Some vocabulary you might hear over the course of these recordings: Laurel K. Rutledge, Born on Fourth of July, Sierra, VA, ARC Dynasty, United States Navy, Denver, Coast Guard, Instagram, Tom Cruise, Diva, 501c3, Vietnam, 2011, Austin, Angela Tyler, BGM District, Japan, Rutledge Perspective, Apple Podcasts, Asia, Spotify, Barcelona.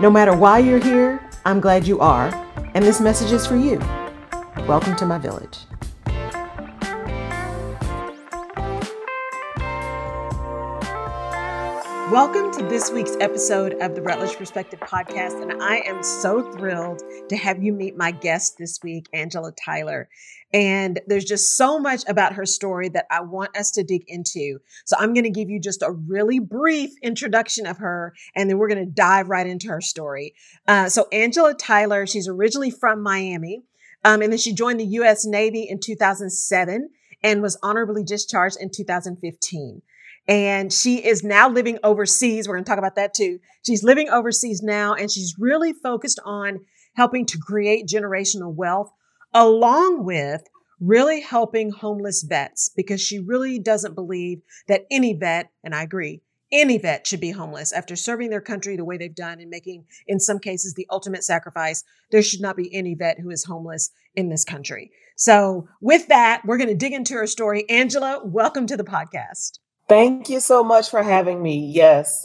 No matter why you're here, I'm glad you are, and this message is for you. Welcome to my village. Welcome to this week's episode of the Rutledge Perspective podcast, and I am so thrilled to have you meet my guest this week, Angela Tyler. And there's just so much about her story that I want us to dig into. So I'm going to give you just a really brief introduction of her, and then we're going to dive right into her story. So Angela Tyler, she's originally from Miami, and then she joined the U.S. Navy in 2007 and was honorably discharged in 2015. And she is now living overseas. We're going to talk about that too. She's living overseas now, and she's really focused on helping to create generational wealth, along with really helping homeless vets, because she really doesn't believe that any vet, and I agree, any vet should be homeless. After serving their country the way they've done and making, in some cases, the ultimate sacrifice, there should not be any vet who is homeless in this country. So with that, we're going to dig into her story. Angela, welcome to the podcast. Thank you so much for having me. Yes,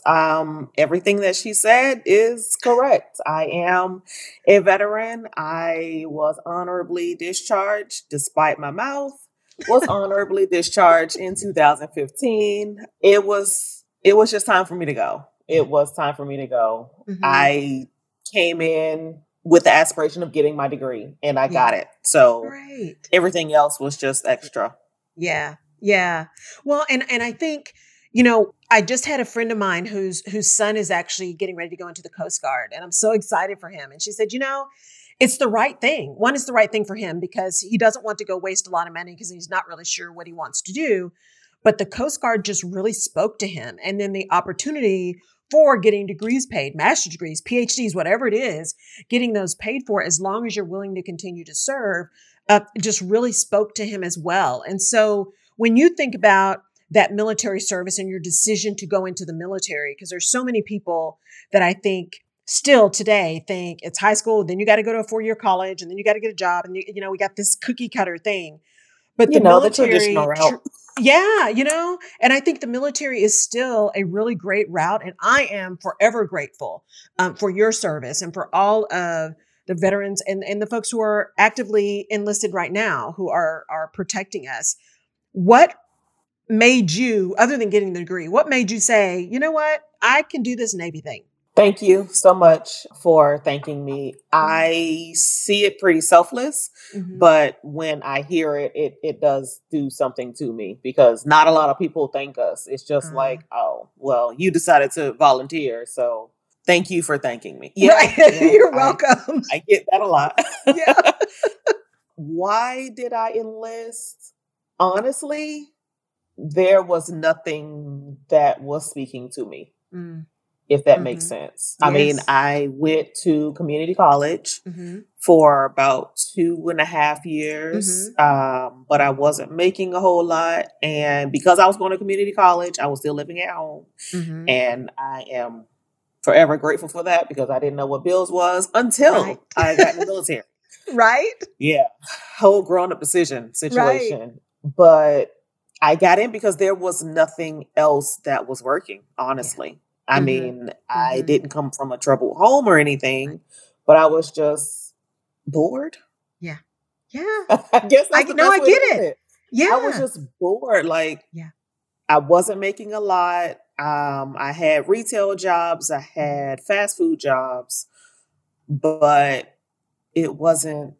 everything that she said is correct. I am a veteran. I was honorably discharged, despite my mouth, was honorably discharged in 2015. It was just time for me to go. Mm-hmm. I came in with the aspiration of getting my degree, and I got it. So everything else was just extra. Yeah. Well, and I think, you know, I just had a friend of mine whose son is actually getting ready to go into the Coast Guard, and I'm so excited for him. And she said, you know, it's the right thing. One, it's the right thing for him because he doesn't want to go waste a lot of money because he's not really sure what he wants to do. But the Coast Guard just really spoke to him. And then the opportunity for getting degrees paid, master's degrees, PhDs, whatever it is, getting those paid for as long as you're willing to continue to serve, just really spoke to him as well. And so when you think about that military service and your decision to go into the military, because there's so many people that I think still today think it's high school, then you got to go to a four-year college, and then you got to get a job, and you know, we got this cookie cutter thing. But the military, the traditional route. And I think the military is still a really great route, and I am forever grateful for your service and for all of the veterans and the folks who are actively enlisted right now who are protecting us. What made you, other than getting the degree, what made you say, you know what, I can do this Navy thing? Thank you so much for thanking me. I see it pretty selfless, but when I hear it, it does do something to me because not a lot of people thank us. It's just like, oh, well, you decided to volunteer. So thank you for thanking me. Yeah, right. You're welcome. I get that a lot. Yeah. Why did I enlist? Honestly, there was nothing that was speaking to me, if that makes sense. Yes. I mean, I went to community college for about 2.5 years, but I wasn't making a whole lot. And because I was going to community college, I was still living at home. And I am forever grateful for that because I didn't know what bills was until I got in the military. Yeah. Whole grown-up decision situation. But I got in because there was nothing else that was working, honestly. Yeah. I mean, I didn't come from a troubled home or anything, but I was just bored. Yeah. I guess that's I get it. Yeah. I was just bored. Like, I wasn't making a lot. I had retail jobs. I had fast food jobs, but it wasn't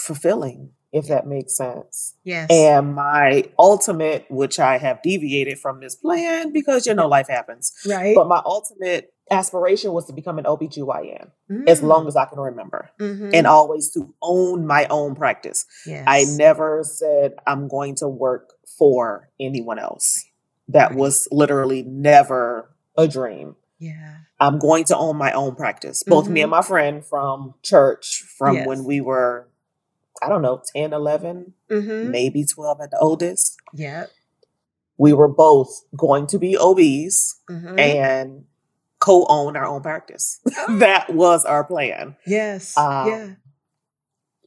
fulfilling, if that makes sense. Yes. And my ultimate, which I have deviated from this plan because, you know, life happens. But my ultimate aspiration was to become an OB-GYN as long as I can remember and always to own my own practice. I never said I'm going to work for anyone else. That was literally never a dream. Yeah. I'm going to own my own practice. Both me and my friend from church, from when we were, I don't know, 10, 11, maybe 12 at the oldest. Yeah. We were both going to be OBs and co-own our own practice. That was our plan. Yes. Yeah.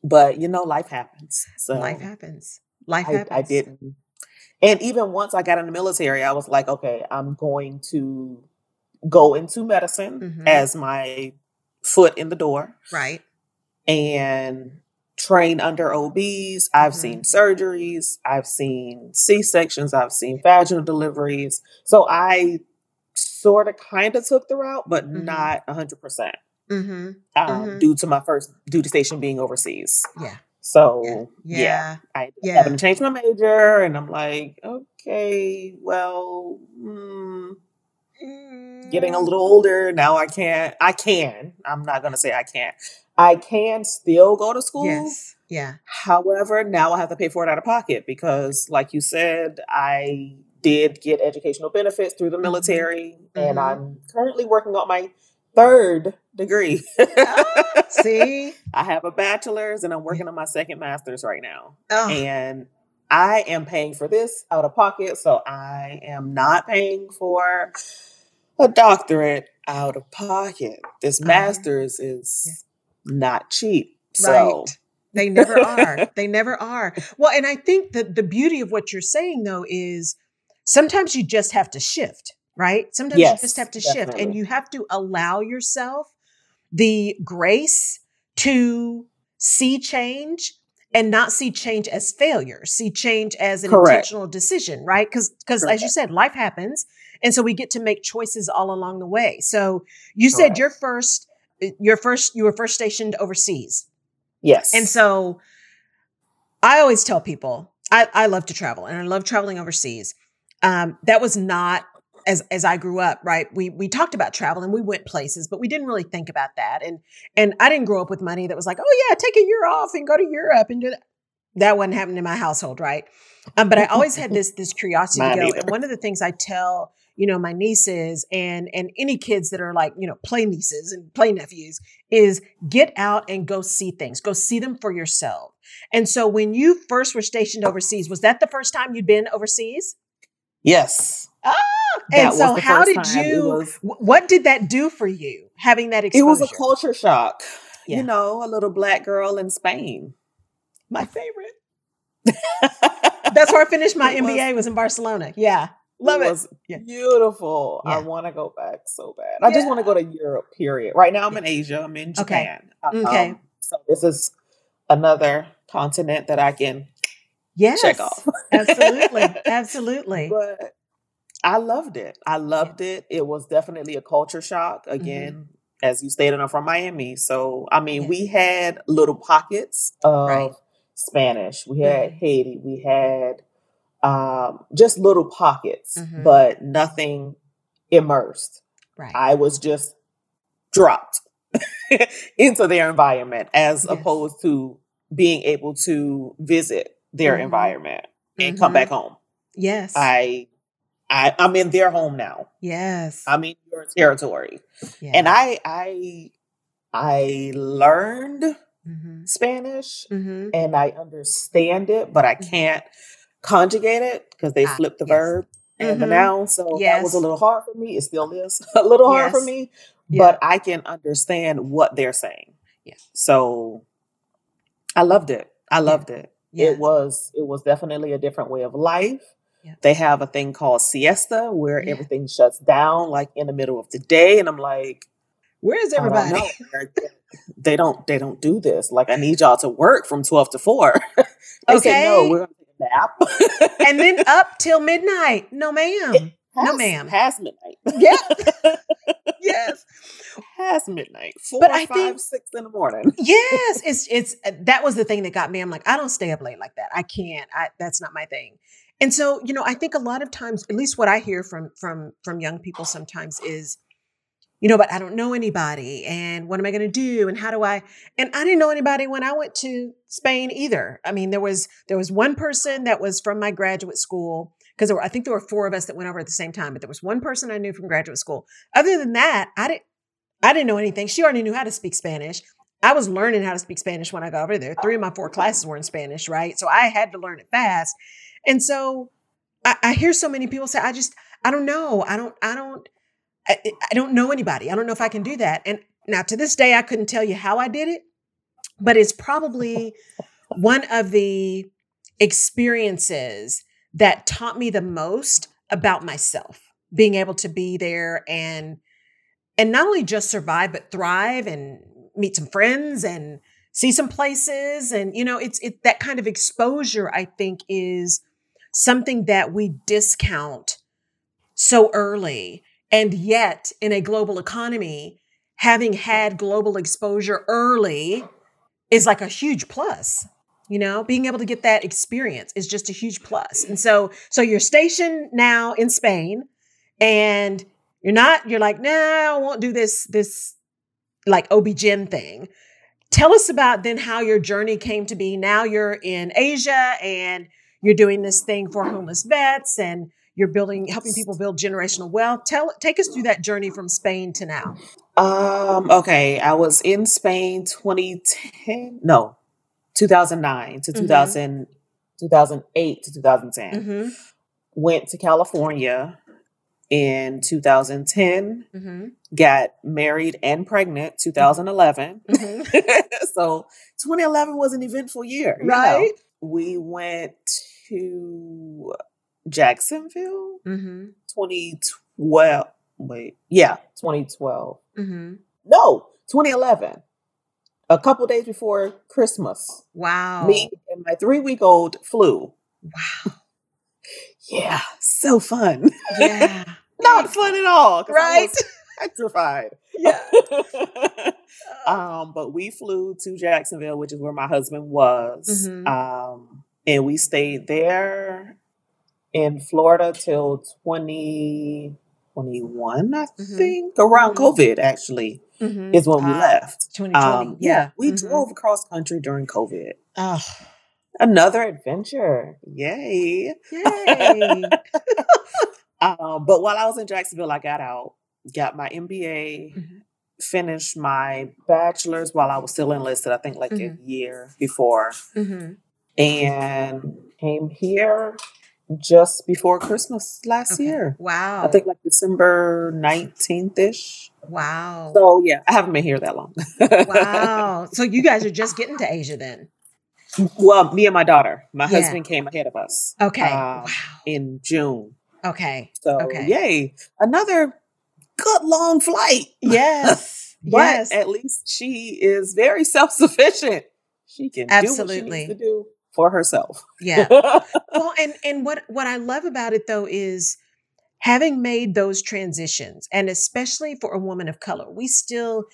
But, you know, life happens. So life happens. I didn't. And even once I got in the military, I was like, okay, I'm going to go into medicine as my foot in the door. Right. And train under OBs. I've seen surgeries. I've seen C-sections. I've seen vaginal deliveries. So I sort of kind of took the route, but not 100%. Due to my first duty station being overseas. Yeah. So, I haven't changed my major. And I'm like, okay, well, getting a little older. Now I can't. I'm not going to say I can't. I can still go to school. Yes. Yeah. However, now I have to pay for it out of pocket because, like you said, I did get educational benefits through the military. And I'm currently working on my third degree. See? I have a bachelor's and I'm working on my second master's right now. Oh. And I am paying for this out of pocket. So I am not paying for a doctorate out of pocket. This master's is not cheap. So. Right. They never are. They never are. Well, and I think that the beauty of what you're saying though is sometimes you just have to shift. Right? Sometimes you just have to shift and you have to allow yourself the grace to see change and not see change as failure, see change as an intentional decision, right? Because as you said, life happens. And so we get to make choices all along the way. So you said you were first stationed overseas. Yes. And so I always tell people, I love to travel and I love traveling overseas. That was not, as I grew up, right? We talked about travel and we went places, but we didn't really think about that. And I didn't grow up with money that was like, oh yeah, take a year off and go to Europe and do that. That wasn't happening in my household, right? But I always had this curiosity to go. Either. And one of the things I tell, you know, my nieces and any kids that are like, you know, play nieces and play nephews is get out and go see things, go see them for yourself. And so when you first were stationed overseas, was that the first time you'd been overseas? Yes. Oh, and so how did what did that do for you having that experience? It was a culture shock, you know, a little black girl in Spain. My favorite. That's where I finished my MBA was in Barcelona. Yeah. Love it. It was beautiful. Yeah. I want to go back so bad. I just want to go to Europe, period. Right now I'm in Asia. I'm in Japan. Okay. So this is another continent that I can check off. Absolutely. Absolutely. But I loved it. I loved it. It was definitely a culture shock. Again, as you stated, I'm from Miami. So, I mean, we had little pockets of Spanish. We had Haiti. We had just little pockets, but nothing immersed. Right. I was just dropped into their environment as opposed to being able to visit their environment and come back home. Yes. I'm in their home now. Yes. I'm in your territory. Yeah. And I learned Spanish and I understand it, but I can't conjugate it because they flip the verb and the noun. So that was a little hard for me. It still is a little hard for me, but I can understand what they're saying. Yeah. So I loved it. I loved it. Yeah. It was definitely a different way of life. Yeah. They have a thing called siesta where everything shuts down like in the middle of the day. And I'm like, where is everybody? They don't do this. Like I need y'all to work from 12 to 4. They said, no, we're going to take a nap. And then up till midnight. No, ma'am. No, ma'am. Past midnight. Yeah. Yes. Past midnight. 4, 5, 6 in the morning. Yes. It's that was the thing that got me. I'm like, I don't stay up late like that. I can't. That's not my thing. And so, you know, I think a lot of times, at least what I hear from young people sometimes is, you know, but I don't know anybody and what am I going to do? And how do I, and I didn't know anybody when I went to Spain either. I mean, there was one person that was from my graduate school because I think there were four of us that went over at the same time, but there was one person I knew from graduate school. Other than that, I didn't know anything. She already knew how to speak Spanish. I was learning how to speak Spanish when I got over there. 3 of my 4 classes were in Spanish, right? So I had to learn it fast. And so I hear so many people say, I don't know. I don't know anybody. I don't know if I can do that. And now to this day, I couldn't tell you how I did it, but it's probably one of the experiences that taught me the most about myself, being able to be there and not only just survive, but thrive and meet some friends and see some places. And, you know, it's that kind of exposure, I think, is something that we discount so early. And yet in a global economy, having had global exposure early is like a huge plus. You know, being able to get that experience is just a huge plus. And so you're stationed now in Spain and you're like, nah, I won't do this like OB-GYN thing. Tell us about then how your journey came to be. Now you're in Asia and you're doing this thing for homeless vets and you're helping people build generational wealth. Take us through that journey from Spain to now. Okay. I was in Spain 2009 to 2008 to 2010. Mm-hmm. Went to California in 2010. Mm-hmm. Got married and pregnant 2011. Mm-hmm. So 2011 was an eventful year, right? We went to Jacksonville. Mm-hmm. 2012. 2012. Mm-hmm. No, 2011. A couple days before Christmas. Wow. Me and my 3-week-old flew. Wow. Yeah. So fun. Yeah. Not fun at all. Right. Petrified. Yeah. But we flew to Jacksonville, which is where my husband was. Mm-hmm. And we stayed there in Florida till 2021, I think, around COVID, actually. Mm-hmm. Is when we left. 2020. We drove across country during COVID. Oh. Another adventure. Yay. But while I was in Jacksonville, I got out, got my MBA, finished my bachelor's while I was still enlisted, I think like a year before, and came here just before Christmas last year. Wow. I think like December 19th-ish. Wow. So yeah, I haven't been here that long. Wow. So you guys are just getting to Asia then? Well, me and my daughter. My husband came ahead of us. Okay. Wow. In June. Okay. So yay. Another good long flight. Yes. But at least she is very self-sufficient. She can do what she needs to do for herself. Yeah. Well, and what I love about it though is having made those transitions, and especially for a woman of color, we still,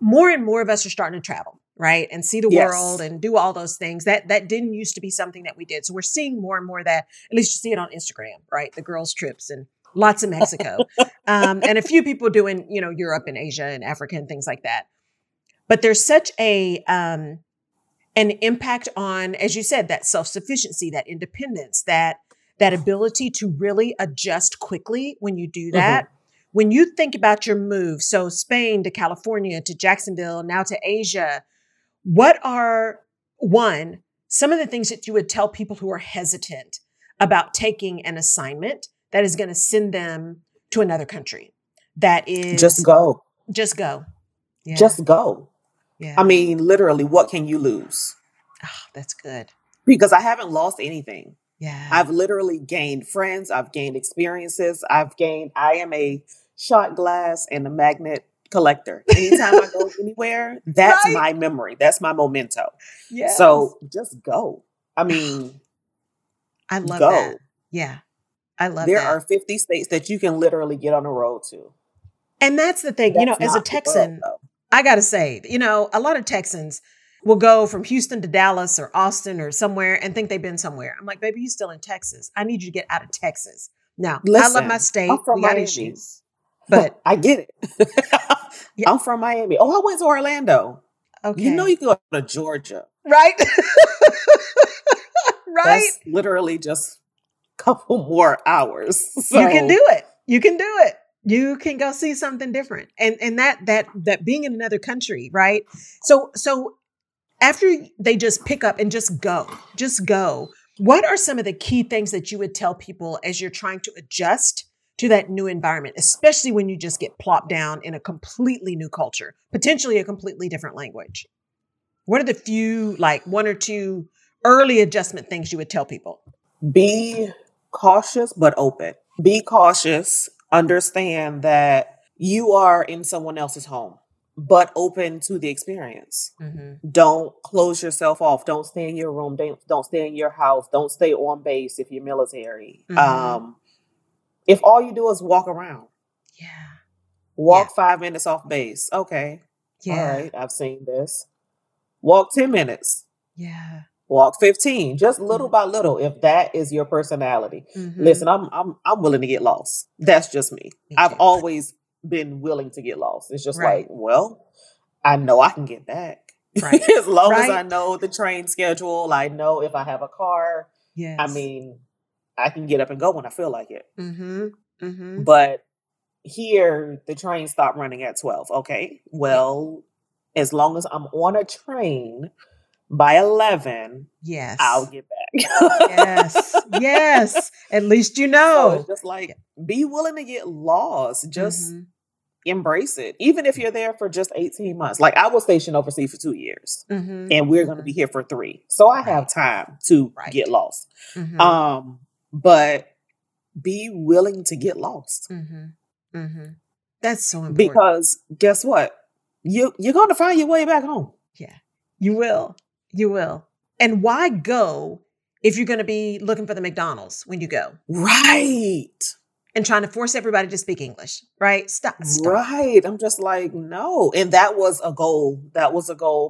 more and more of us are starting to travel, right? And see the world and do all those things. That didn't used to be something that we did. So we're seeing more and more of that. At least you see it on Instagram, right? The girls' trips and lots of Mexico. And a few people doing, you know, Europe and Asia and Africa and things like that. But there's such an impact on, as you said, that self-sufficiency, that independence, that ability to really adjust quickly when you do that. When you think about your move, so Spain to California to Jacksonville, now to Asia, what are, one, some of the things that you would tell people who are hesitant about taking an assignment that is going to send them to another country? That is... Just go. Yeah. Just go. Yeah. I mean, literally, what can you lose? Oh, that's good. Because I haven't lost anything. Yeah. I've literally gained friends. I've gained experiences. I am a shot glass and a magnet collector. Anytime I go anywhere, that's my memory. That's my memento. Yes. So just go. I mean, I love that. Yeah. I love that. There are 50 states that you can literally get on the road to. And that's the thing, you know, as a Texan, I got to say, you know, a lot of Texans will go from Houston to Dallas or Austin or somewhere and think they've been somewhere. I'm like, baby, you still in Texas. I need you to get out of Texas. Now, listen, I love my state. I'm from Miami. Issues, but I get it. Yeah. I'm from Miami. Oh, I went to Orlando. Okay. You know you can go to Georgia. Right? Right? That's literally just couple more hours. So. You can do it. You can do it. You can go see something different. And that being in another country, right? So after they just pick up and just go, what are some of the key things that you would tell people as you're trying to adjust to that new environment, especially when you just get plopped down in a completely new culture, potentially a completely different language? What are the few, like one or two early adjustment things you would tell people? Be cautious, but open. Be cautious. Understand that you are in someone else's home, but open to the experience. Mm-hmm. Don't close yourself off. Don't stay in your room. Don't stay in your house. Don't stay on base if you're military. Mm-hmm. If all you do is walk around. Yeah. Walk 5 minutes off base. Okay. Yeah. All right. I've seen this. Walk 10 minutes. Yeah. Walk 15, just little by little, if that is your personality. Mm-hmm. Listen, I'm willing to get lost. That's just me. I've always been willing to get lost. It's just right. Like, well, I know I can get back. Right. As long as I know the train schedule, I know if I have a car. Yes. I mean, I can get up and go when I feel like it. Mm-hmm. Mm-hmm. But here, the train stopped running at 12. Okay, well, as long as I'm on a train by 11, yes, I'll get back. yes. At least you know. So it's just like, be willing to get lost. Just embrace it. Even if you're there for just 18 months. Like, I was stationed overseas for 2 years, and we're going to be here for 3. So I have time to get lost. Mm-hmm. But be willing to get lost. Mm-hmm. Mm-hmm. That's so important. Because guess what? You're going to find your way back home. Yeah, you will. You will. And why go if you're going to be looking for the McDonald's when you go? Right. And trying to force everybody to speak English, right? Stop. Right. I'm just like, no. And that was a goal.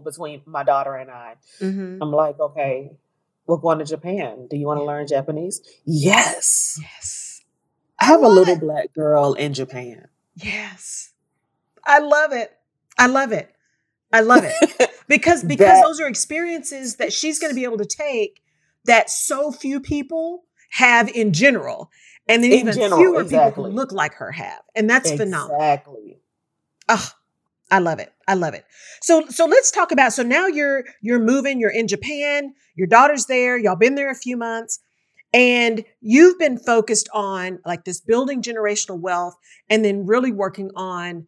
Between my daughter and I. Mm-hmm. I'm like, okay, we're going to Japan. Do you want to learn Japanese? Yes. Yes. I have a little black girl in Japan. Yes. I love it. Because those are experiences that she's going to be able to take that so few people have in general. And then even fewer people who look like her have. And that's phenomenal. Exactly. Oh, I love it. So let's talk about, so now you're moving, you're in Japan, your daughter's there, y'all been there a few months, and you've been focused on like this building generational wealth and then really working on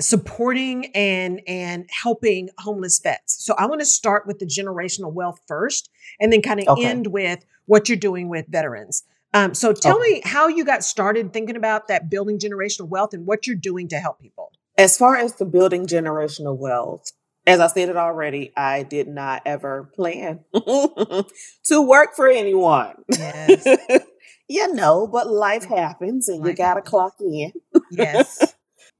supporting and helping homeless vets. So I want to start with the generational wealth first and then kind of end with what you're doing with veterans. So tell me how you got started thinking about that building generational wealth and what you're doing to help people. As far as the building generational wealth, as I stated already, I did not ever plan to work for anyone. Yes. You know, but life happens and you got to clock in. Yes.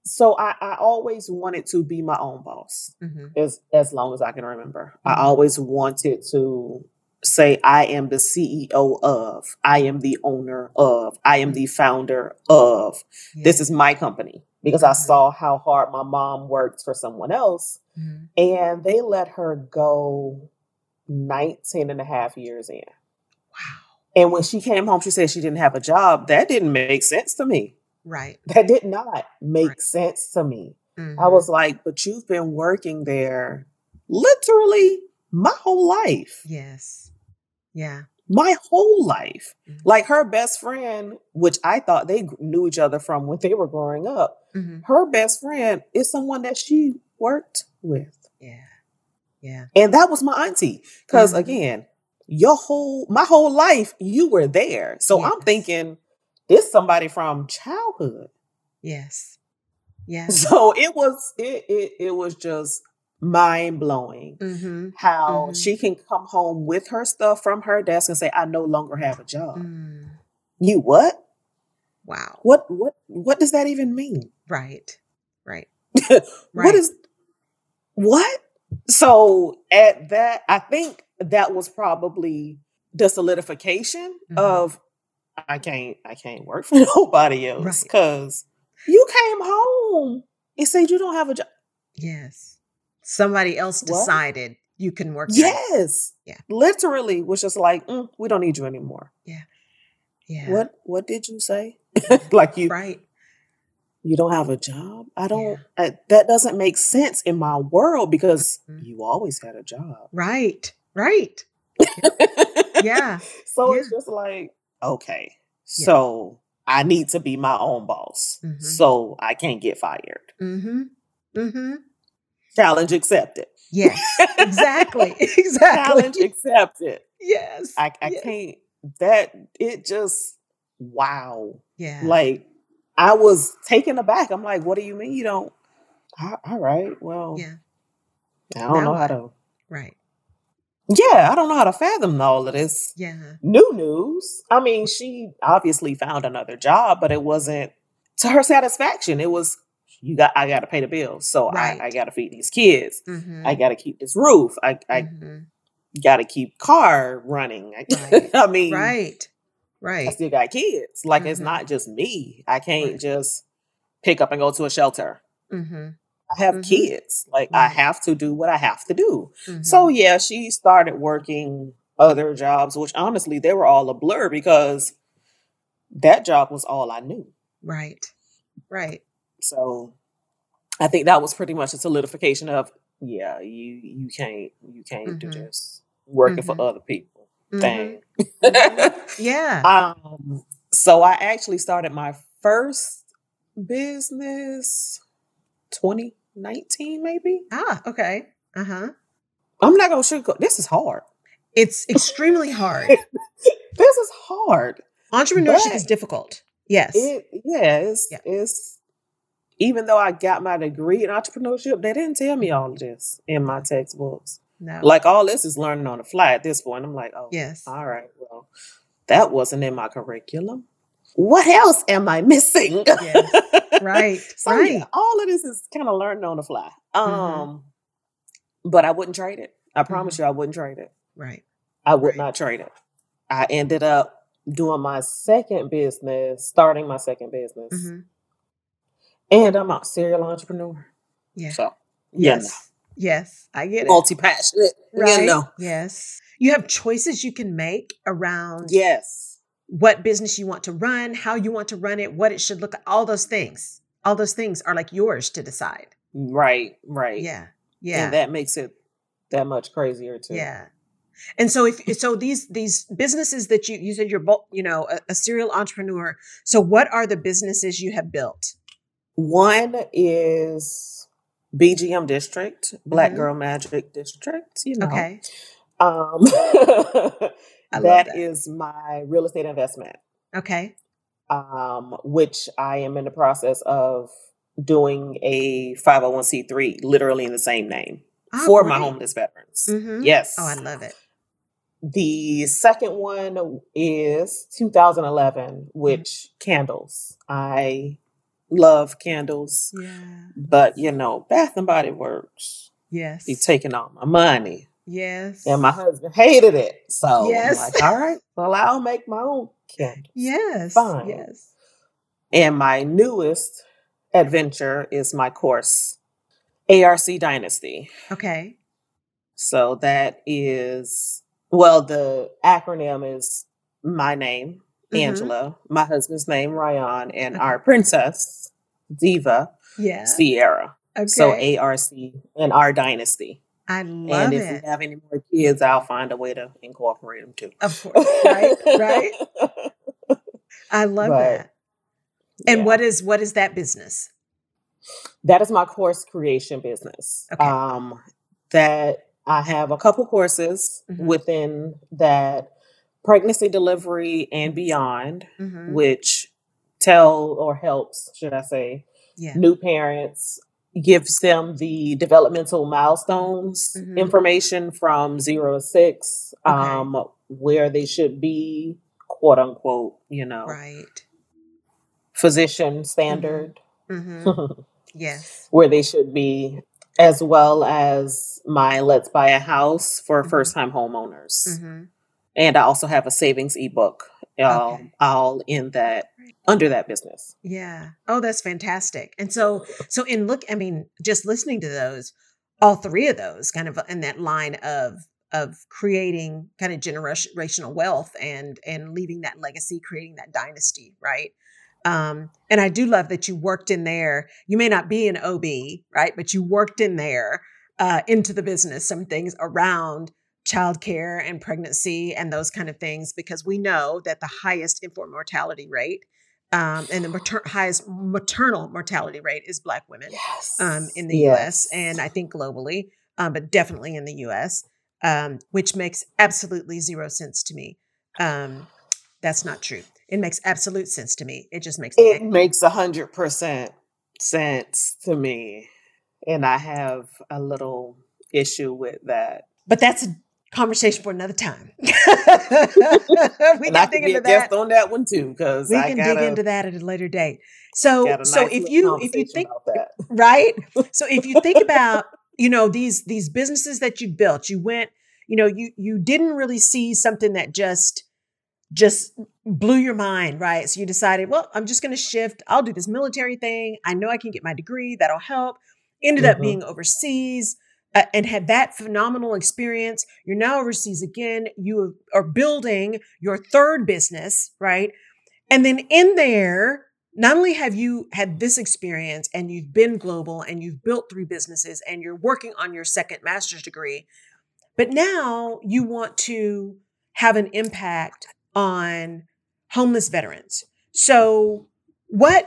So I always wanted to be my own boss as long as I can remember. Mm-hmm. I always wanted to say, I am the CEO of, I am the owner of, I am the founder of, this is my company, because I saw how hard my mom worked for someone else and they let her go 19 and a half years in. Wow. And when she came home, she said she didn't have a job. That didn't make sense to me. Right. That did not make sense to me. Mm-hmm. I was like, but you've been working there literally my whole life. Yes. Yeah. My whole life. Mm-hmm. Like her best friend, which I thought they knew each other from when they were growing up. Mm-hmm. Her best friend is someone that she worked with. Yeah. Yeah. And that was my auntie. Because again, my whole life, you were there. So I'm thinking, this somebody from childhood. Yes. Yes. So it was just mind blowing how she can come home with her stuff from her desk and say, I no longer have a job. Mm. You what? Wow. What does that even mean? Right. What? So at that, I think that was probably the solidification of, I can't work for nobody else, because you came home and said you don't have a job. Yes. Somebody else decided you can work. Yes. Yeah. Literally was just like, we don't need you anymore. Yeah. Yeah. What did you say? Like you, right. You don't have a job? I don't, yeah. That doesn't make sense in my world because mm-hmm. you always had a job. Right. Right. Yeah. So yeah. It's just like, okay, yeah. So I need to be my own boss. Mm-hmm. So I can't get fired. Mm-hmm. Mm-hmm. Challenge accepted. Yes, exactly. Exactly. Challenge accepted. Yes. I can't, that, it just, wow. Yeah. Like, I was taken aback. I'm like, what do you mean you don't? All right. Well, yeah. I don't know how to. Right. Yeah. I don't know how to fathom all of this. Yeah. New news. I mean, she obviously found another job, but it wasn't to her satisfaction. It was, I got to pay the bills. So right. I got to feed these kids. Mm-hmm. I got to keep this roof. I mm-hmm. got to keep car running. Right. I mean, right. Right. I still got kids. Like, mm-hmm. It's not just me. I can't right. just pick up and go to a shelter. Mm-hmm. I have mm-hmm. kids. Like, mm-hmm. I have to do what I have to do. Mm-hmm. So, yeah, she started working other jobs, which honestly, they were all a blur because that job was all I knew. Right. Right. So, I think that was pretty much a solidification of, yeah, you can't mm-hmm. do this working mm-hmm. for other people. Thing. Mm-hmm. Yeah. So I actually started my first business 2019, maybe. Ah, okay. Uh-huh. I'm not going to sugarcoat. This is hard. It's extremely hard. This is hard. Entrepreneurship is difficult. Yes. It's even though I got my degree in entrepreneurship, they didn't tell me all of this in my textbooks. No. Like, all this is learning on the fly at this point. I'm like, oh, yes. All right. Well, that wasn't in my curriculum. What else am I missing? Yes. Right. So right. Yeah, all of this is kind of learning on the fly. Mm-hmm. But I wouldn't trade it. I promise mm-hmm. you, I wouldn't trade it. Right. I would right. not trade it. I ended up doing my second business, starting my second business. Mm-hmm. And I'm a serial entrepreneur. Yeah. So, yes. Yeah, no. Yes, I get it. Multi-passionate. Right. You know. Yes. You have choices you can make around yes. what business you want to run, how you want to run it, what it should look like, all those things. All those things are like yours to decide. Right, right. Yeah. Yeah. And that makes it that much crazier too. Yeah. And so these businesses that you said you're a serial entrepreneur. So what are the businesses you have built? One is BGM District, Black mm-hmm. Girl Magic District, you know. Okay. That is my real estate investment. Okay. Which I am in the process of doing a 501c3, literally in the same name for my homeless veterans. Mm-hmm. Yes. Oh, I love it. The second one is 2011, which mm-hmm. candles. I love candles, yeah. But Bath and Body Works, yes, be taking all my money, yes, and my husband hated it, so yes. I'm like, all right, well, I'll make my own candles, yes, fine, yes. And my newest adventure is my course, ARC Dynasty. Okay, so that is the acronym is my name. Angela, mm-hmm. my husband's name, Ryan, and okay. our princess, Diva, yeah. Sierra. Okay. So ARC and our dynasty. I love it. And if you have any more kids, I'll find a way to incorporate them too. Of course. Right? Right? I love that. And yeah. what is that business? That is my course creation business. Okay. That I have a couple courses mm-hmm. within that. Pregnancy, delivery, and beyond, mm-hmm. which helps, should I say, yeah. new parents, gives them the developmental milestones mm-hmm. information from 0 to 6, okay. Where they should be, quote unquote, right. physician standard, mm-hmm. Mm-hmm. yes, where they should be, as well as my Let's Buy a House for mm-hmm. first-time homeowners. Mm-hmm. And I also have a savings ebook, okay. all in that, under that business. Yeah. Oh, that's fantastic. And so just listening to those, all three of those kind of in that line of of creating kind of generational wealth and leaving that legacy, creating that dynasty, right? And I do love that you worked in there. You may not be an OB, right? But you worked in there into the business, some things around childcare and pregnancy and those kind of things, because we know that the highest infant mortality rate and the highest maternal mortality rate is Black women in the U.S. and I think globally, but definitely in the U.S., which makes absolutely zero sense to me. That's not true. It makes absolute sense to me. It just makes it makes 100% sense to me, and I have a little issue with that. But that's a conversation for another time. We can I dig can be into a that guest on that one too, because we can dig into that at a later date. So if you think that. Right, so if you think about these businesses that you built, you went, you didn't really see something that just blew your mind, right? So you decided, well, I'm just going to shift. I'll do this military thing. I know I can get my degree. That'll help. Ended up being overseas and had that phenomenal experience. You're now overseas again. You are building your third business, right? And then in there, not only have you had this experience and you've been global and you've built three businesses and you're working on your second master's degree, but now you want to have an impact on homeless veterans. So what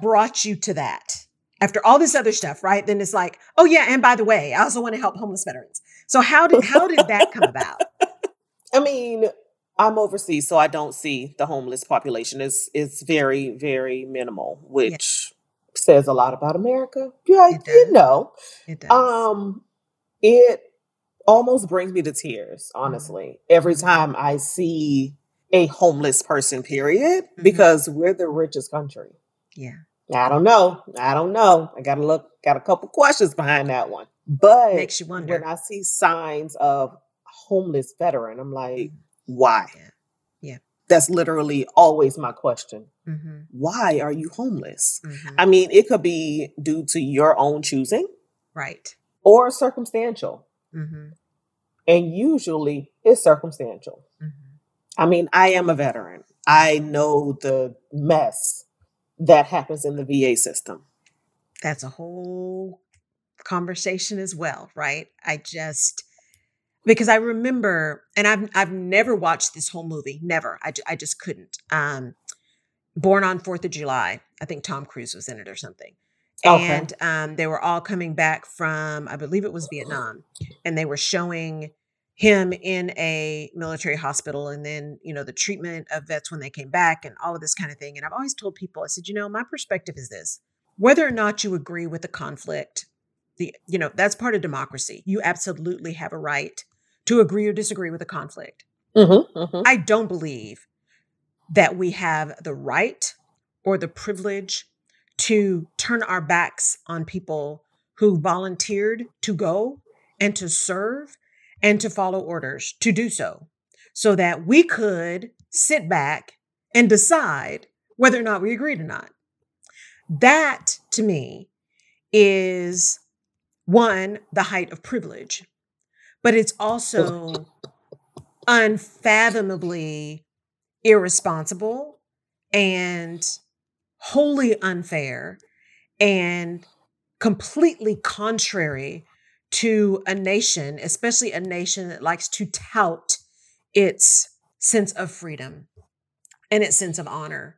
brought you to that? After all this other stuff, right? Then it's like, oh yeah, and by the way, I also want to help homeless veterans. So how did that come about? I mean, I'm overseas, so I don't see the homeless population. It's very, very minimal, which says a lot about America. Yeah, it does. It almost brings me to tears, honestly, every time I see a homeless person, period, because we're the richest country. Yeah. I don't know. I got to look, got a couple questions behind that one. But makes you wonder. When I see signs of homeless veteran, I'm like, why? Yeah. That's literally always my question. Mm-hmm. Why are you homeless? Mm-hmm. I mean, it could be due to your own choosing. Right. Or circumstantial. Mm-hmm. And usually it's circumstantial. Mm-hmm. I mean, I am a veteran. I know the mess that happens in the VA system. That's a whole conversation as well, right? Because I remember, and I've never watched this whole movie, never. I just couldn't. Born on Fourth of July. I think Tom Cruise was in it or something. Okay. And they were all coming back from, I believe it was Vietnam, and they were showing him in a military hospital and then, the treatment of vets when they came back and all of this kind of thing. And I've always told people, I said, my perspective is this, whether or not you agree with the conflict, that's part of democracy. You absolutely have a right to agree or disagree with the conflict. Mm-hmm, mm-hmm. I don't believe that we have the right or the privilege to turn our backs on people who volunteered to go and to serve and to follow orders to do so that we could sit back and decide whether or not we agreed or not. That, to me, is one, the height of privilege, but it's also unfathomably irresponsible and wholly unfair and completely contrary to a nation, especially a nation that likes to tout its sense of freedom and its sense of honor.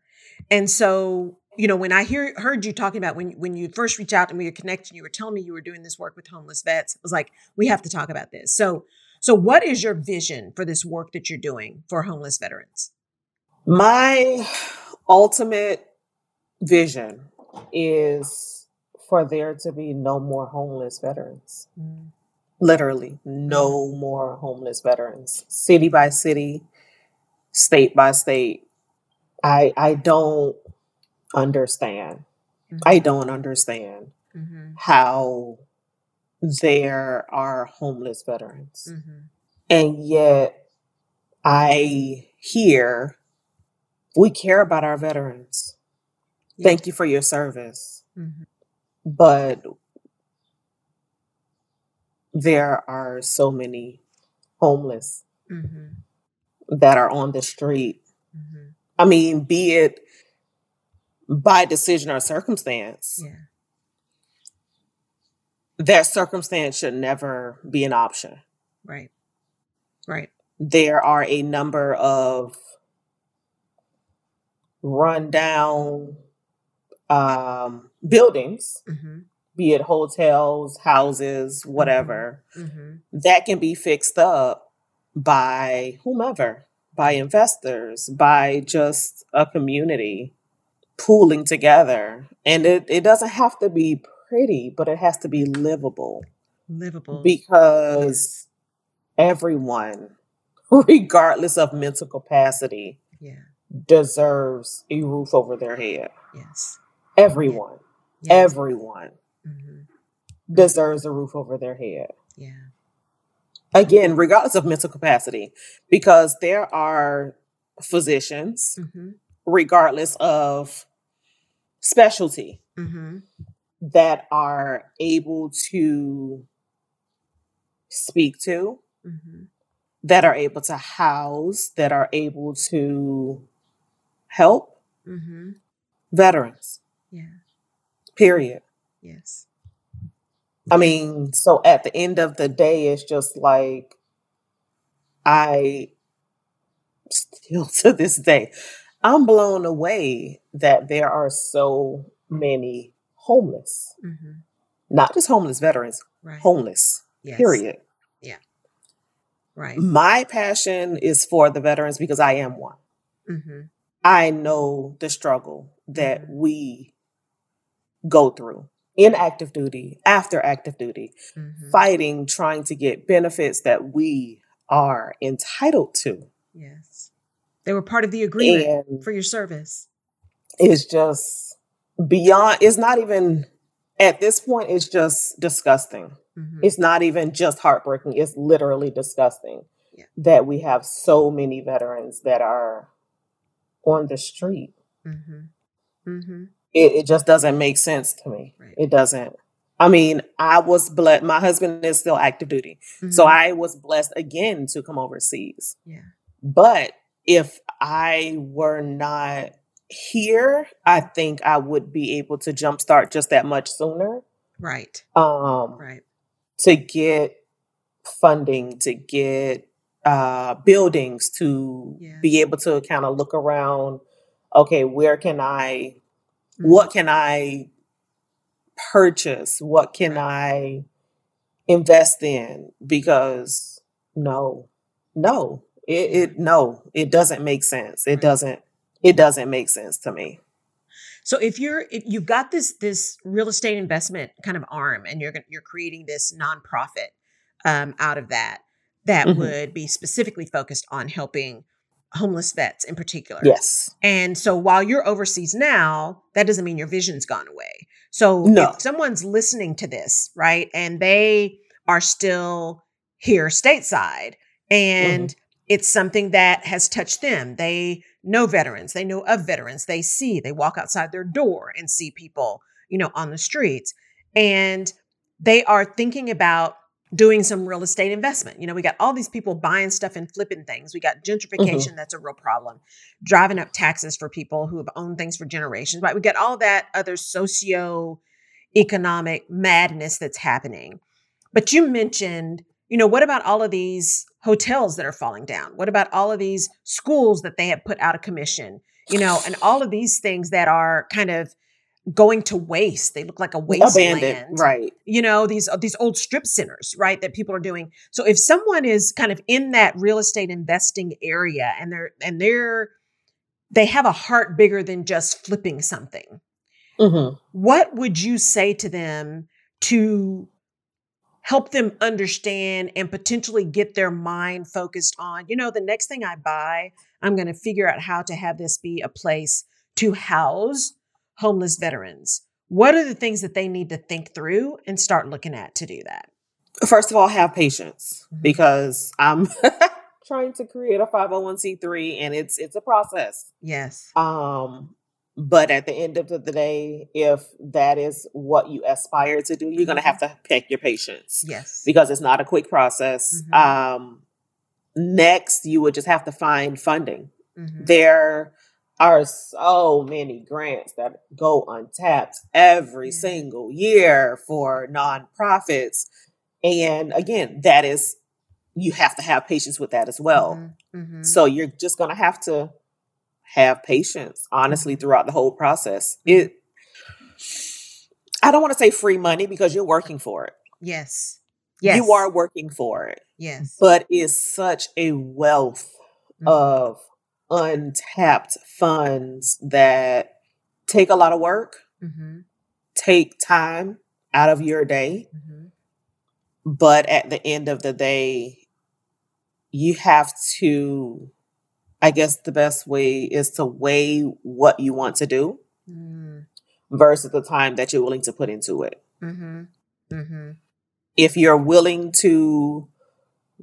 And so, when I heard you talking about when you first reached out and we were connected, you were telling me you were doing this work with homeless vets. I was like, we have to talk about this. So what is your vision for this work that you're doing for homeless veterans? My ultimate vision is for there to be no more homeless veterans. Mm. Literally, no more homeless veterans. City by city, state by state. I don't understand. Mm-hmm. I don't understand how there are homeless veterans. Mm-hmm. And yet I hear we care about our veterans. Thank you for your service. Mm-hmm. But there are so many homeless that are on the street. Mm-hmm. I mean, be it by decision or circumstance, that circumstance should never be an option. Right. Right. There are a number of rundown buildings, be it hotels, houses, whatever, that can be fixed up by whomever, by investors, by just a community pooling together. And it doesn't have to be pretty, but it has to be livable. Livable. Because everyone, regardless of mental capacity, deserves a roof over their head. Yes. Everyone. Yes. Everyone. Deserves a roof over their head. Yeah. Again, regardless of mental capacity, because there are physicians, regardless of specialty, that are able to speak to, that are able to house, that are able to help veterans. Yeah. Period. Yes. I mean, so at the end of the day, it's just like, I still to this day, I'm blown away that there are so many homeless, not just homeless veterans, homeless, period. Yeah. Right. My passion is for the veterans because I am one. I know the struggle that we go through. In active duty, after active duty, fighting, trying to get benefits that we are entitled to. Yes. They were part of the agreement and for your service. It's just beyond, it's not even, at this point, it's just disgusting. It's not even just heartbreaking. It's literally disgusting that we have so many veterans that are on the street. It just doesn't make sense to me. Right. It doesn't. I mean, I was blessed. My husband is still active duty. So I was blessed again to come overseas. Yeah. But if I were not here, I think I would be able to jumpstart just that much sooner. Right. Right. To get funding, to get buildings, to be able to kind of look around. Okay, where can I... What can I purchase? What can I invest in? Because it doesn't make sense. It doesn't make sense to me. So if you've got this real estate investment kind of arm, and you're creating this nonprofit out of that would be specifically focused on helping homeless vets in particular. Yes. And so while you're overseas now, that doesn't mean your vision's gone away. So if someone's listening to this, right, and they are still here stateside and it's something that has touched them. They know veterans, they know of veterans, they walk outside their door and see people, on the streets, and they are thinking about doing some real estate investment. We got all these people buying stuff and flipping things. We got gentrification. That's a real problem. Driving up taxes for people who have owned things for generations, right? We got all that other socio-economic madness that's happening. But you mentioned, what about all of these hotels that are falling down? What about all of these schools that they have put out of commission, and all of these things that are kind of going to waste. They look like a wasteland. Abandoned, right. These old strip centers, right, that people are doing. So if someone is kind of in that real estate investing area and they have a heart bigger than just flipping something, what would you say to them to help them understand and potentially get their mind focused on, the next thing I buy, I'm going to figure out how to have this be a place to house homeless veterans? What are the things that they need to think through and start looking at to do that? First of all, have patience, because I'm trying to create a 501c3 and it's a process. Yes. But at the end of the day, if that is what you aspire to do, you're going to have to pick your patience. Yes. Because it's not a quick process. Next, you would just have to find funding. Mm-hmm. There are so many grants that go untapped every single year for nonprofits. And again, that is, you have to have patience with that as well. Mm-hmm. Mm-hmm. So you're just going to have patience, honestly, throughout the whole process. I don't want to say free money because you're working for it. Yes. Yes. You are working for it. Yes. But it's such a wealth of untapped funds that take a lot of work, take time out of your day. Mm-hmm. But at the end of the day, you have to, I guess the best way is to weigh what you want to do versus the time that you're willing to put into it. Mm-hmm. Mm-hmm. If you're willing to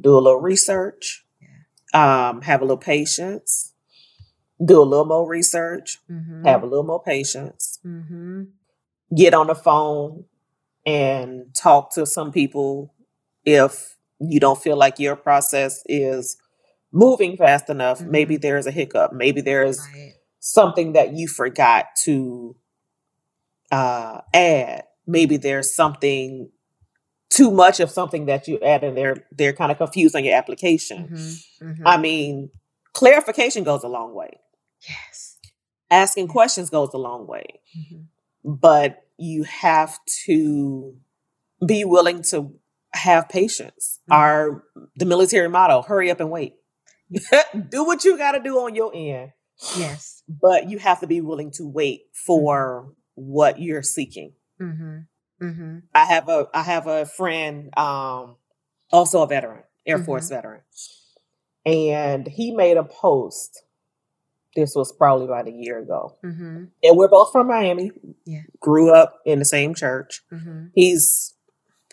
do a little research, have a little patience, do a little more research, have a little more patience, get on the phone and talk to some people if you don't feel like your process is moving fast enough. Maybe there's a hiccup. Maybe there's something that you forgot to add. Maybe there's something too much of something that you add and they're kind of confused on your application. Mm-hmm, mm-hmm. I mean, clarification goes a long way. Yes. Asking questions goes a long way. Mm-hmm. But you have to be willing to have patience. Mm-hmm. The military motto, hurry up and wait. Do what you got to do on your end. Yes. But you have to be willing to wait for what you're seeking. Mm-hmm. Mm-hmm. I have a friend, also a veteran, Air Force veteran, and he made a post. This was probably about a year ago. Mm-hmm. And we're both from Miami, grew up in the same church. Mm-hmm. He's,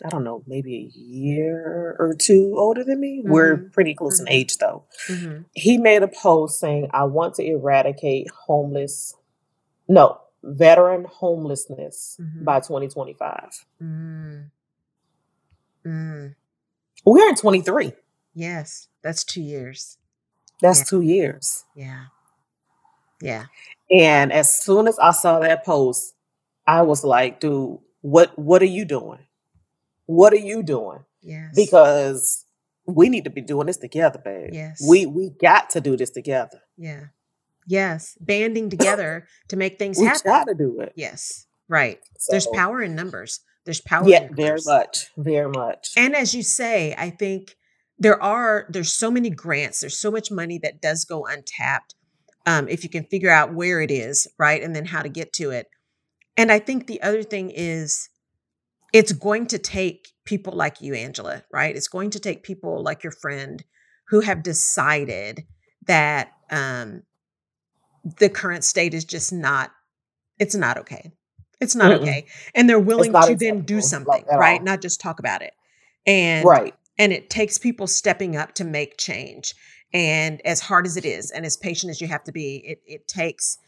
I don't know, maybe a year or two older than me. Mm-hmm. We're pretty close in age though. Mm-hmm. He made a post saying, I want to eradicate veteran homelessness by 2025. Mm. Mm. We're in 23. Yes. That's 2 years. That's 2 years. Yeah. Yeah. And as soon as I saw that post, I was like, dude, what are you doing? What are you doing? Yes. Because we need to be doing this together, babe. Yes. We got to do this together. Yeah. Yes. Banding together to make things happen. We got to do it. Yes. Right. So, there's power in numbers. There's power in numbers. Yeah, very much. Very much. And as you say, I think there's so many grants. There's so much money that does go untapped if you can figure out where it is, right? And then how to get to it. And I think the other thing is it's going to take people like you, Angela, right? It's going to take people like your friend who have decided that the current state is just not, it's not okay. It's not okay. And they're willing to then do something, right? Not just talk about it. And, and it takes people stepping up to make change. And as hard as it is, and as patient as you have to be, it takes,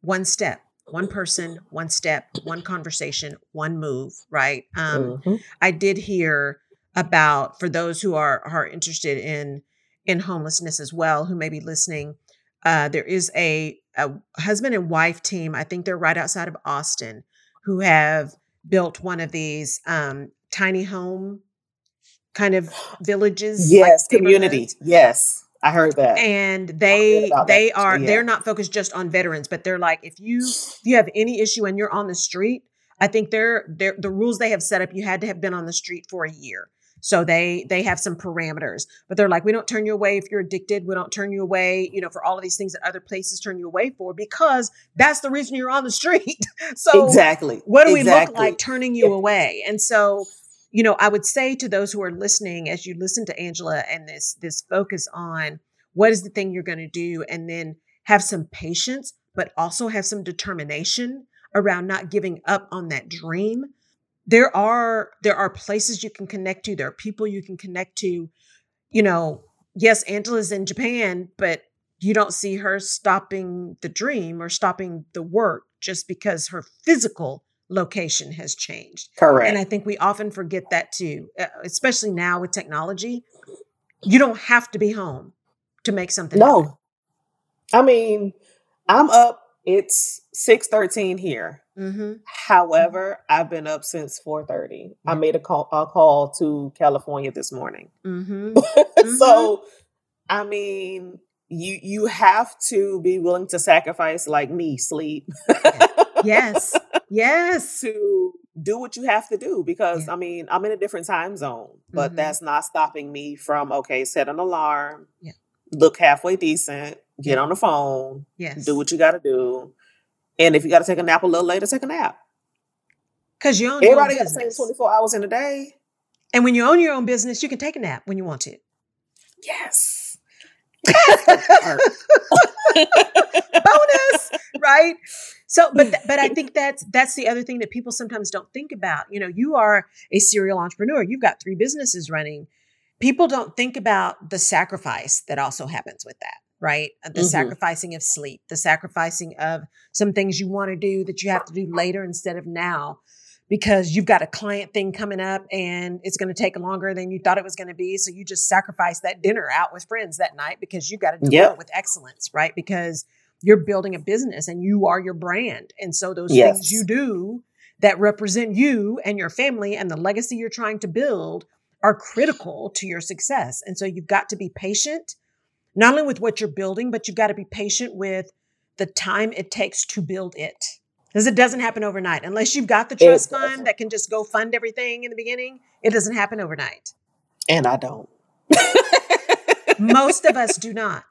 one step, one person, one step, one conversation, one move, right? I did hear about, for those who are interested in homelessness as well, who may be listening, there is a husband and wife team. I think they're right outside of Austin, who have built one of these tiny home kind of villages. Yes, like community. Yes, I heard that. And they're not focused just on veterans, but they're like, if you have any issue and you're on the street, I think the rules they have set up, you had to have been on the street for a year. So they have some parameters, but they're like, we don't turn you away if you're addicted. We don't turn you away, for all of these things that other places turn you away for, because that's the reason you're on the street. So exactly, what do we look like turning you away? And so, I would say to those who are listening, as you listen to Angela and this focus on what is the thing you're going to do, and then have some patience, but also have some determination around not giving up on that dream. There are places you can connect to. There are people you can connect to. Yes, Angela's in Japan, but you don't see her stopping the dream or stopping the work just because her physical location has changed. Correct. And I think we often forget that too, especially now with technology. You don't have to be home to make something happen. I mean, I'm up. It's 6:13 here. Mm-hmm. However, I've been up since 4:30. Mm-hmm. I made a call to California this morning. Mm-hmm. Mm-hmm. So, I mean, you have to be willing to sacrifice, like me, sleep. Yes. Yes. To do what you have to do, because I mean, I'm in a different time zone, but that's not stopping me from, okay, set an alarm, look halfway decent, get on the phone, do what you got to do. And if you got to take a nap a little later, take a nap. Because you own everybody got the same 24 hours in a day. And when you own your own business, you can take a nap when you want to. Yes. Bonus, right? So, but I think that's the other thing that people sometimes don't think about. You know, you are a serial entrepreneur. You've got three businesses running. People don't think about the sacrifice that also happens with that, right? The sacrificing of sleep, the sacrificing of some things you want to do that you have to do later instead of now, because you've got a client thing coming up and it's going to take longer than you thought it was going to be. So you just sacrifice that dinner out with friends that night because you've got to do it with excellence, right? Because you're building a business and you are your brand. And so those things you do that represent you and your family and the legacy you're trying to build are critical to your success. And so you've got to be patient, not only with what you're building, but you've got to be patient with the time it takes to build it. Because it doesn't happen overnight. Unless you've got the trust fund that can just go fund everything in the beginning, it doesn't happen overnight. And I don't. Most of us do not.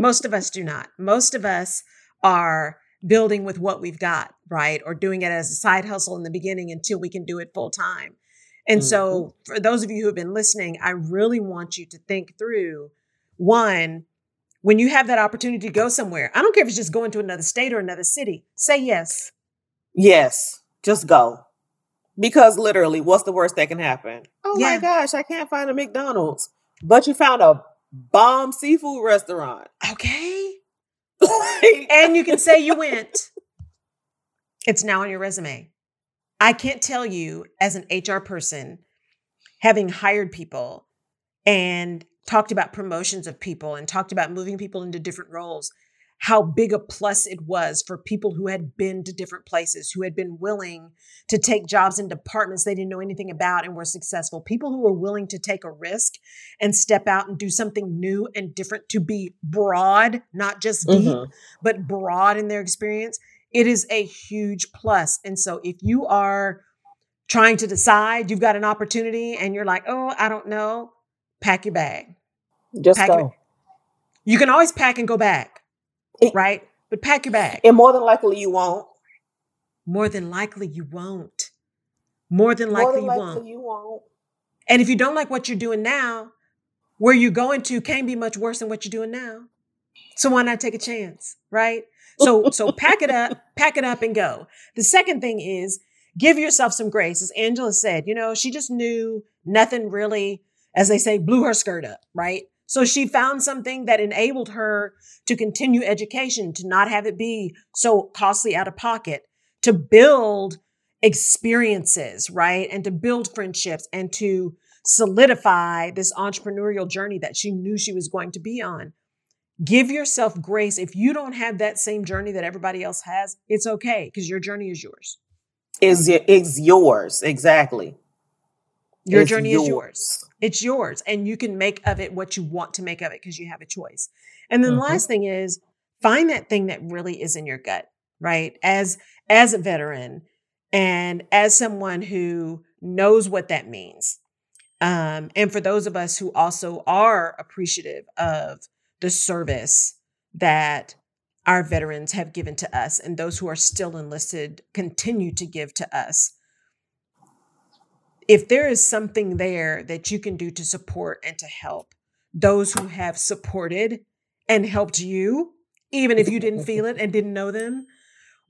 Most of us do not. Most of us are building with what we've got, right? Or doing it as a side hustle in the beginning until we can do it full time. And so for those of you who have been listening, I really want you to think through, one, when you have that opportunity to go somewhere, I don't care if it's just going to another state or another city, say yes. Yes. Just go. Because literally, what's the worst that can happen? Oh my gosh, I can't find a McDonald's. But you found a bomb seafood restaurant. Okay. And you can say you went. It's now on your resume. I can't tell you, as an HR person, having hired people and talked about promotions of people and talked about moving people into different roles, how big a plus it was for people who had been to different places, who had been willing to take jobs in departments they didn't know anything about and were successful. People who were willing to take a risk and step out and do something new and different, to be broad, not just deep, but broad in their experience. It is a huge plus. And so if you are trying to decide, you've got an opportunity and you're like, oh, I don't know, pack your bag. Just pack go. You can always pack and go back, right? But pack your bag. And more than likely you won't. More than likely you won't. More than likely you won't. And if you don't like what you're doing now, where you're going to can't be much worse than what you're doing now. So why not take a chance, right? So pack it up and go. The second thing is give yourself some grace. As Angela said, you know, she just knew nothing really, as they say, blew her skirt up, right? So she found something that enabled her to continue education, to not have it be so costly out of pocket, to build experiences, right? And to build friendships and to solidify this entrepreneurial journey that she knew she was going to be on. Give yourself grace. If you don't have that same journey that everybody else has, it's okay, because your journey is yours. It's yours. Exactly. Your journey is yours. It's yours. And you can make of it what you want to make of it, because you have a choice. And then the last thing is find that thing that really is in your gut, right? As a veteran and as someone who knows what that means. And for those of us who also are appreciative of the service that our veterans have given to us and those who are still enlisted continue to give to us. If there is something there that you can do to support and to help those who have supported and helped you, even if you didn't feel it and didn't know them,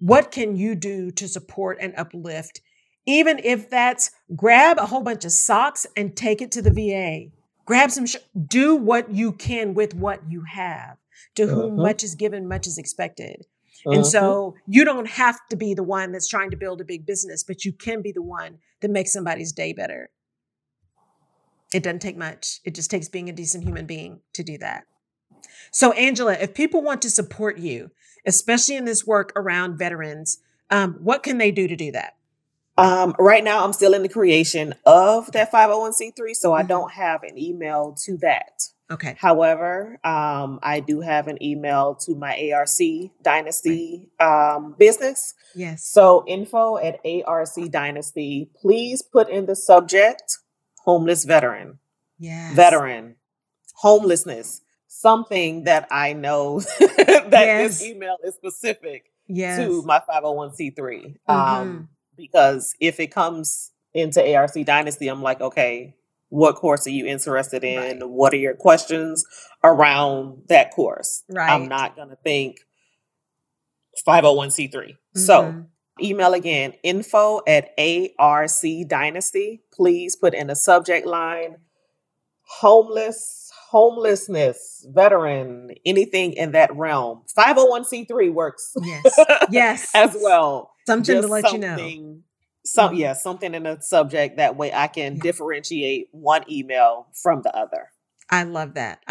what can you do to support and uplift? Even if that's grab a whole bunch of socks and take it to the VA. Grab some, do what you can with what you have. To whom much is given, much is expected. And so you don't have to be the one that's trying to build a big business, but you can be the one that makes somebody's day better. It doesn't take much. It just takes being a decent human being to do that. So Angela, if people want to support you, especially in this work around veterans, what can they do to do that? Right now, I'm still in the creation of that 501c3, so I don't have an email to that. Okay. However, I do have an email to my ARC Dynasty business. Yes. So info at ARC Dynasty. Please put in the subject homeless veteran. Yes. Veteran. Homelessness. Something that I know that yes. this email is specific yes. to my 501c3. Mm-hmm. Because if it comes into ARC Dynasty, I'm like, okay, what course are you interested in? Right. What are your questions around that course? Right. I'm not going to think 501c3. Mm-hmm. So email again, info at ARC Dynasty. Please put in the subject line, homelessness, veteran, anything in that realm. 501c3 works. Yes. Yes. as well. Something just to let you know. Something in a subject. That way I can differentiate one email from the other. I love that.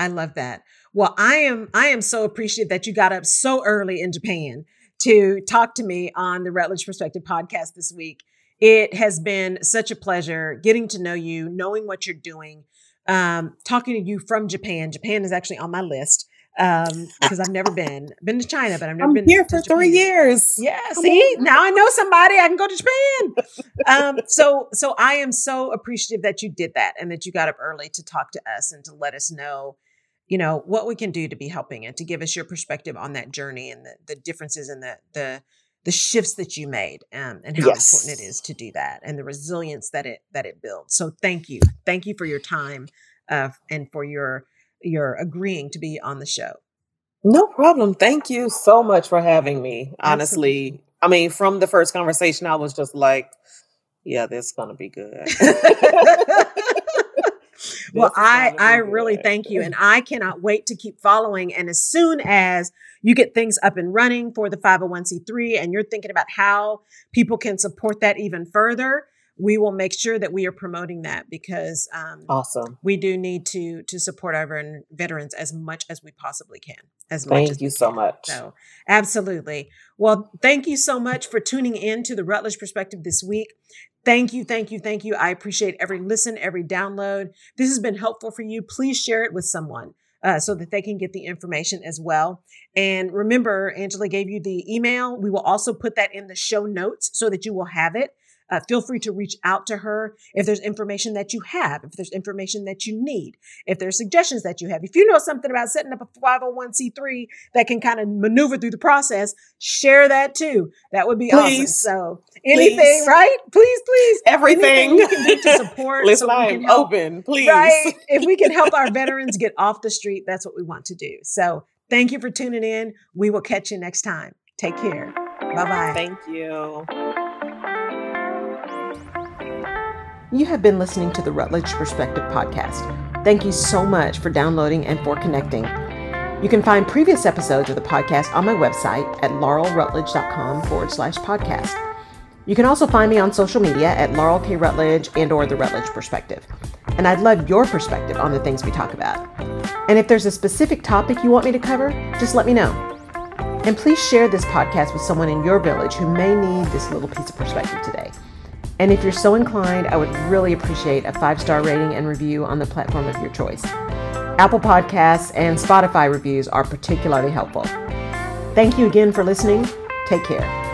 Well, I am so appreciative that you got up so early in Japan to talk to me on the Rutledge Perspective podcast this week. It has been such a pleasure getting to know you, knowing what you're doing, talking to you from Japan. Japan is actually on my list. Because I've never been to China, but I've never been here for Japan. 3 years. Yeah. See, now I know somebody, I can go to Japan. So I am so appreciative that you did that and that you got up early to talk to us and to let us know, you know, what we can do to be helping and to give us your perspective on that journey and the differences and the shifts that you made and how yes. important it is to do that and the resilience that it builds. So thank you. Thank you for your time and for your agreeing to be on the show. No problem. Thank you so much for having me. Honestly, absolutely. I mean, from the first conversation, I was just like, yeah, this is going to be good. Well, I really thank you. And I cannot wait to keep following. And as soon as you get things up and running for the 501c3 and you're thinking about how people can support that even further, we will make sure that we are promoting that because awesome. We do need to support our veterans as much as we possibly can. Thank you so much. So, absolutely. Well, thank you so much for tuning in to the Rutledge Perspective this week. Thank you. I appreciate every listen, every download. This has been helpful for you. Please share it with someone so that they can get the information as well. And remember, Angela gave you the email. We will also put that in the show notes so that you will have it. Feel free to reach out to her if there's information that you have, if there's information that you need, if there's suggestions that you have. If you know something about setting up a 501c3 that can kind of maneuver through the process, share that too. That would be awesome. So anything, right? Please. Everything we can do to support. Listen, I am open, please. Right? If we can help our veterans get off the street, that's what we want to do. So thank you for tuning in. We will catch you next time. Take care. Bye-bye. Thank you. You have been listening to the Rutledge Perspective podcast. Thank you so much for downloading and for connecting. You can find previous episodes of the podcast on my website at laurelrutledge.com/podcast. You can also find me on social media at Laurel K. Rutledge and/or the Rutledge Perspective. And I'd love your perspective on the things we talk about. And if there's a specific topic you want me to cover, just let me know. And please share this podcast with someone in your village who may need this little piece of perspective today. And if you're so inclined, I would really appreciate a 5-star rating and review on the platform of your choice. Apple Podcasts and Spotify reviews are particularly helpful. Thank you again for listening. Take care.